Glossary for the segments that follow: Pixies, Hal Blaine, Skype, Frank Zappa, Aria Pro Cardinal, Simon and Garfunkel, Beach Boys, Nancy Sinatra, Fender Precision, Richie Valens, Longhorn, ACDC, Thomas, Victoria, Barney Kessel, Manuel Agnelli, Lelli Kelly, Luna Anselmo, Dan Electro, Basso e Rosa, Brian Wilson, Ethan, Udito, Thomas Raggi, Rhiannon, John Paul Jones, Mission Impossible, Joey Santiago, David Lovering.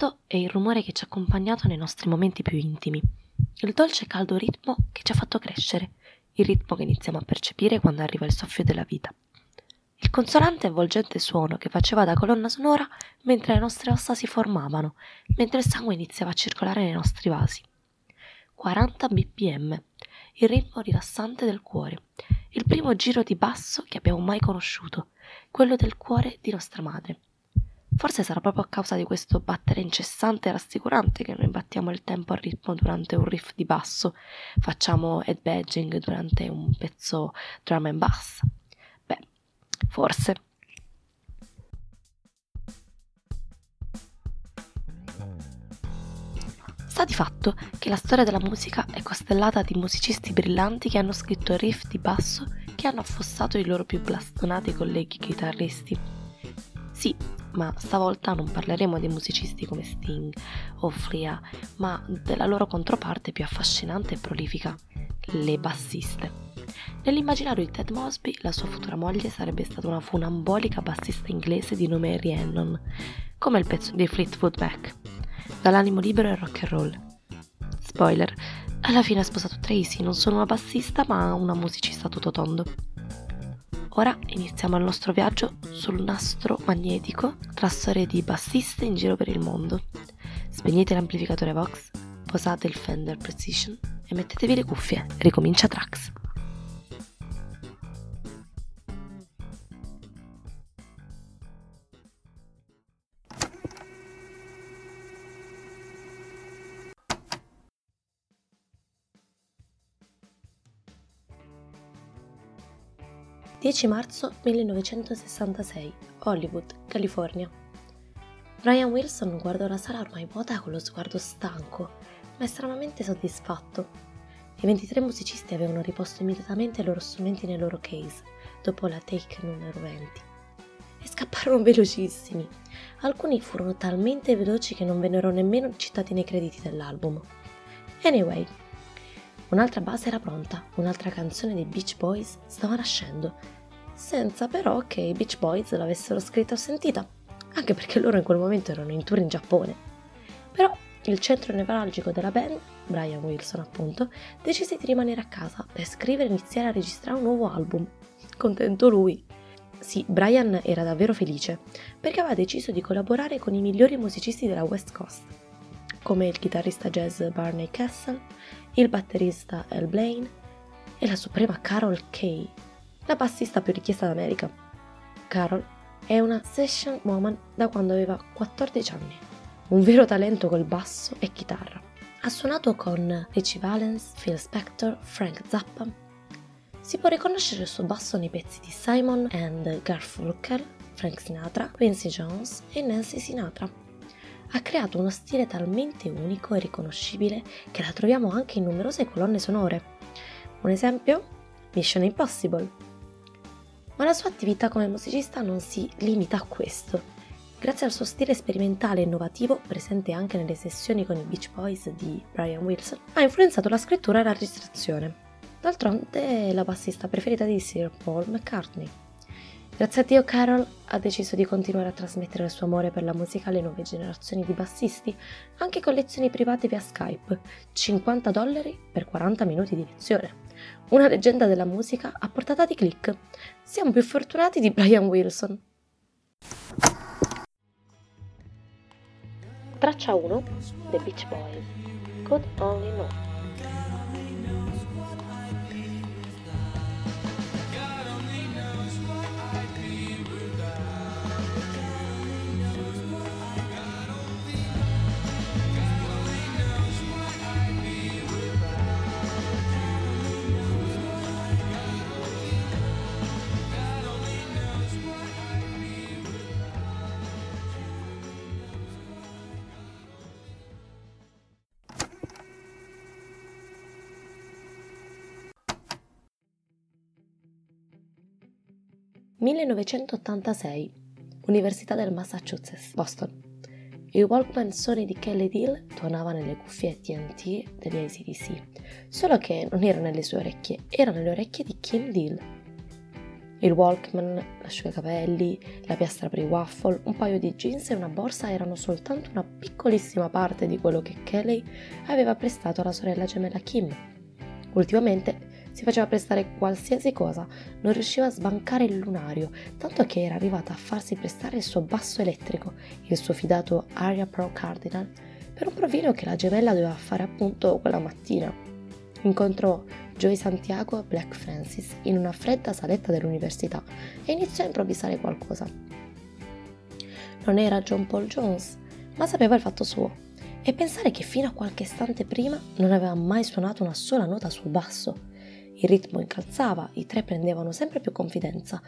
Questo è il rumore che ci ha accompagnato nei nostri momenti più intimi, il dolce e caldo ritmo che ci ha fatto crescere, il ritmo che iniziamo a percepire quando arriva il soffio della vita. Il consolante e avvolgente suono che faceva da colonna sonora mentre le nostre ossa si formavano, mentre il sangue iniziava a circolare nei nostri vasi. 40 bpm, il ritmo rilassante del cuore, il primo giro di basso che abbiamo mai conosciuto, quello del cuore di nostra madre. Forse sarà proprio a causa di questo battere incessante e rassicurante che noi battiamo il tempo al ritmo durante un riff di basso, facciamo headbanging durante un pezzo drum and bass. Beh, forse. Sta di fatto che la storia della musica è costellata di musicisti brillanti che hanno scritto riff di basso che hanno affossato i loro più blastonati colleghi chitarristi. Sì, ma stavolta non parleremo di musicisti come Sting o Flea, ma della loro controparte più affascinante e prolifica, le bassiste. Nell'immaginario di Ted Mosby, la sua futura moglie sarebbe stata una funambolica bassista inglese di nome Rhiannon, come il pezzo di Fleetwood Mac, dall'animo libero e rock and roll. Spoiler, alla fine ha sposato Tracy, non sono una bassista ma una musicista tuttotondo. Ora iniziamo il nostro viaggio sul nastro magnetico tra storie di bassiste in giro per il mondo. Spegnete l'amplificatore Vox, posate il Fender Precision e mettetevi le cuffie, ricomincia Trax. Marzo 1966, Hollywood, California. Brian Wilson guardò la sala ormai vuota con lo sguardo stanco, ma estremamente soddisfatto. I 23 musicisti avevano riposto immediatamente i loro strumenti nei loro case, dopo la take numero 20. E scapparono velocissimi. Alcuni furono talmente veloci che non vennero nemmeno citati nei crediti dell'album. Anyway, un'altra base era pronta, un'altra canzone dei Beach Boys stava nascendo, senza però che i Beach Boys l'avessero scritta o sentita, anche perché loro in quel momento erano in tour in Giappone. Però il centro nevralgico della band, Brian Wilson appunto, decise di rimanere a casa per scrivere e iniziare a registrare un nuovo album. Contento lui! Sì, Brian era davvero felice, perché aveva deciso di collaborare con i migliori musicisti della West Coast, come il chitarrista jazz Barney Kessel, il batterista Hal Blaine e la suprema Carol Kaye, la bassista più richiesta d'America. Carol è una session woman da quando aveva 14 anni, un vero talento col basso e chitarra. Ha suonato con Richie Valens, Phil Spector, Frank Zappa. Si può riconoscere il suo basso nei pezzi di Simon and Garfunkel, Frank Sinatra, Quincy Jones e Nancy Sinatra. Ha creato uno stile talmente unico e riconoscibile che la troviamo anche in numerose colonne sonore. Un esempio? Mission Impossible. Ma la sua attività come musicista non si limita a questo. Grazie al suo stile sperimentale e innovativo, presente anche nelle sessioni con i Beach Boys di Brian Wilson, ha influenzato la scrittura e la registrazione. D'altronde è la bassista preferita di Sir Paul McCartney. Grazie a Dio Carol ha deciso di continuare a trasmettere il suo amore per la musica alle nuove generazioni di bassisti, anche con lezioni private via Skype, $50 per 40 minuti di lezione. Una leggenda della musica a portata di click. Siamo più fortunati di Brian Wilson. Traccia 1, The Beach Boys, Could Only Know. (1986, Università del Massachusetts, Boston. Il Walkman Sony di Kelly Deal tuonava nelle cuffie TNT degli ACDC, solo che non era nelle sue orecchie, era nelle orecchie di Kim Deal. Il Walkman, l'asciugacapelli, la piastra per i waffle, un paio di jeans e una borsa erano soltanto una piccolissima parte di quello che Kelly aveva prestato alla sorella gemella Kim. Ultimamente si faceva prestare qualsiasi cosa, non riusciva a sbancare il lunario, tanto che era arrivata a farsi prestare il suo basso elettrico, il suo fidato Aria Pro Cardinal, per un provino che la gemella doveva fare appunto quella mattina. Incontrò Joey Santiago e Black Francis in una fredda saletta dell'università e iniziò a improvvisare qualcosa. Non era John Paul Jones, ma sapeva il fatto suo. E pensare che fino a qualche istante prima non aveva mai suonato una sola nota sul basso. Il ritmo incalzava, i tre prendevano sempre più confidenza.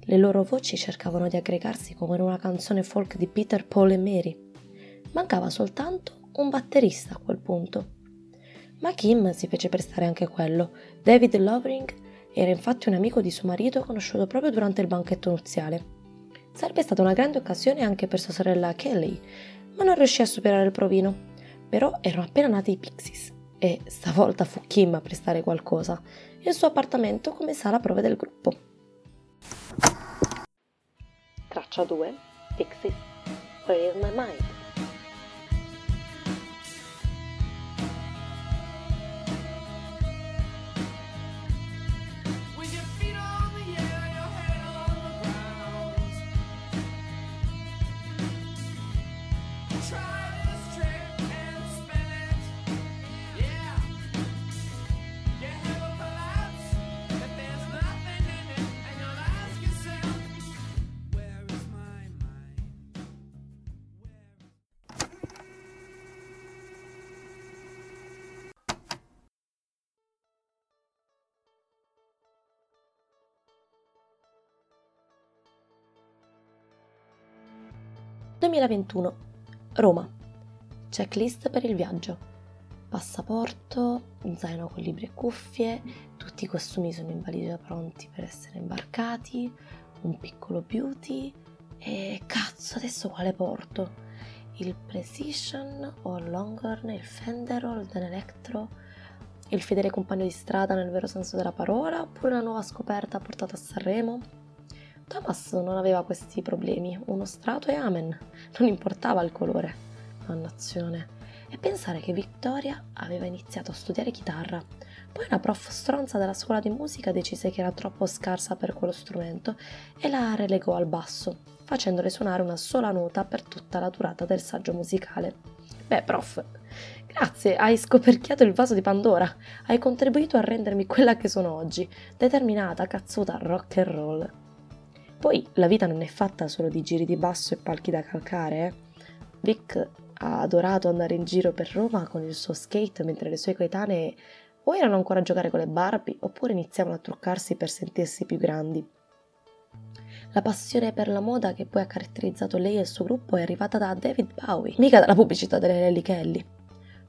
Le loro voci cercavano di aggregarsi come in una canzone folk di Peter, Paul e Mary. Mancava soltanto un batterista a quel punto. Ma Kim si fece prestare anche quello. David Lovering era infatti un amico di suo marito conosciuto proprio durante il banchetto nuziale. Sarebbe stata una grande occasione anche per sua sorella Kelly, ma non riuscì a superare il provino. Però erano appena nati i Pixies e stavolta fu Kim a prestare qualcosa. Il suo appartamento come sala prove del gruppo. Traccia 2, Pixies, Where Is My Mind? Roma. Checklist per il viaggio. Passaporto, zaino con libri e cuffie, tutti i costumi sono in valigia pronti per essere imbarcati, un piccolo beauty e cazzo adesso quale porto? Il Precision o il Longhorn, il Fender o il Dan Electro, il fedele compagno di strada nel vero senso della parola oppure una nuova scoperta portata a Sanremo? Thomas non aveva questi problemi, uno strato e amen, non importava il colore, dannazione. E pensare che Victoria aveva iniziato a studiare chitarra, poi una prof stronza della scuola di musica decise che era troppo scarsa per quello strumento e la relegò al basso, facendole suonare una sola nota per tutta la durata del saggio musicale. Beh, prof, grazie, hai scoperchiato il vaso di Pandora, hai contribuito a rendermi quella che sono oggi, determinata, cazzuta, rock and roll. Poi la vita non è fatta solo di giri di basso e palchi da calcare, eh? Vic ha adorato andare in giro per Roma con il suo skate mentre le sue coetanee o erano ancora a giocare con le Barbie oppure iniziavano a truccarsi per sentirsi più grandi. La passione per la moda che poi ha caratterizzato lei e il suo gruppo è arrivata da David Bowie, mica dalla pubblicità delle Lelli Kelly.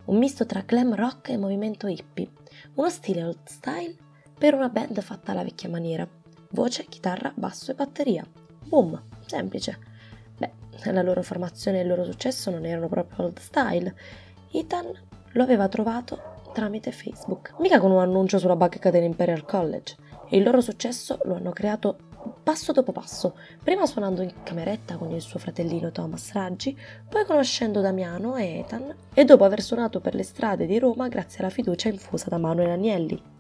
Un misto tra glam rock e movimento hippie, uno stile old style per una band fatta alla vecchia maniera. Voce, chitarra, basso e batteria. Boom, semplice. Beh, la loro formazione e il loro successo non erano proprio old style. Ethan lo aveva trovato tramite Facebook, mica con un annuncio sulla bacheca dell'Imperial College. E il loro successo lo hanno creato passo dopo passo, prima suonando in cameretta con il suo fratellino Thomas Raggi, poi conoscendo Damiano e Ethan, e dopo aver suonato per le strade di Roma grazie alla fiducia infusa da Manuel Agnelli.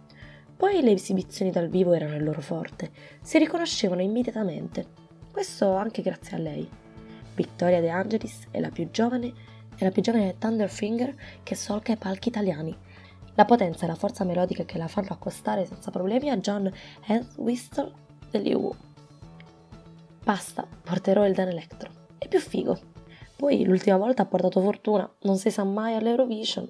Poi le esibizioni dal vivo erano il loro forte, si riconoscevano immediatamente, questo anche grazie a lei. Victoria De Angelis è la più giovane Thunderfinger che solca i palchi italiani. La potenza e la forza melodica che la fanno accostare senza problemi a John Entwistle degli U. Basta, porterò il Dan Electro, è più figo. Poi l'ultima volta ha portato fortuna, non si sa mai all'Eurovision.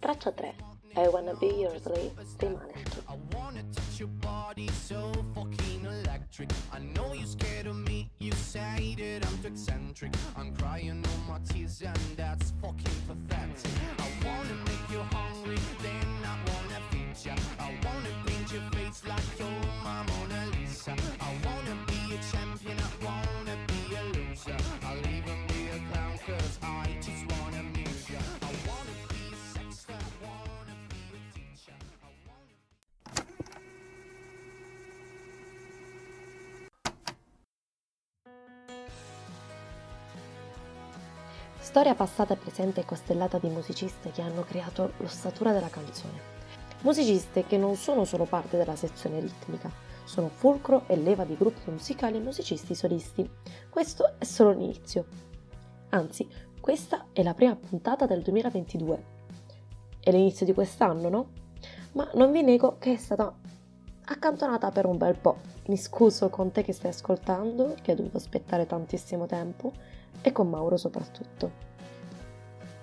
Traccia 3, I Wanna Be Your Slave, dei Maneskin. I wanna touch your body so fucking electric. I know you're scared of me, you say that I'm too eccentric. I'm crying all my tears and that's fucking pathetic. I wanna make you hungry, then I wanna feed ya. I wanna paint your face like your mama Mona Lisa. I wanna be a champion, I wanna be a loser. I'll even be a clown cause I just wanna move ya. I wanna be a sexter. I wanna be a teacher, I wanna Storia passata e presente è costellata di musicisti che hanno creato l'ossatura della canzone. Musicisti che non sono solo parte della sezione ritmica, sono fulcro e leva di gruppi musicali e musicisti solisti. Questo è solo l'inizio. Anzi, questa è la prima puntata del 2022. È l'inizio di quest'anno, no? Ma non vi nego che è stata accantonata per un bel po'. Mi scuso con te che stai ascoltando, che hai dovuto aspettare tantissimo tempo, e con Mauro soprattutto.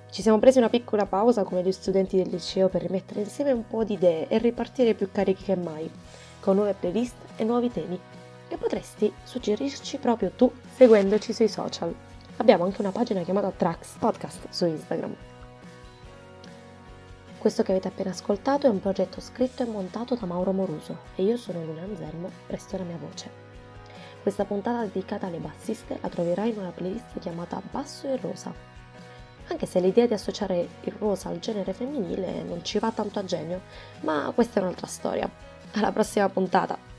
Ci siamo presi una piccola pausa come gli studenti del liceo per rimettere insieme un po' di idee e ripartire più carichi che mai, con nuove playlist e nuovi temi, che potresti suggerirci proprio tu seguendoci sui social. Abbiamo anche una pagina chiamata Tracks Podcast su Instagram. Questo che avete appena ascoltato è un progetto scritto e montato da Mauro Moruso e io sono Luna Anselmo, presto la mia voce. Questa puntata dedicata alle bassiste la troverai in una playlist chiamata Basso e Rosa. Anche se l'idea di associare il rosa al genere femminile non ci va tanto a genio, ma questa è un'altra storia. Alla prossima puntata!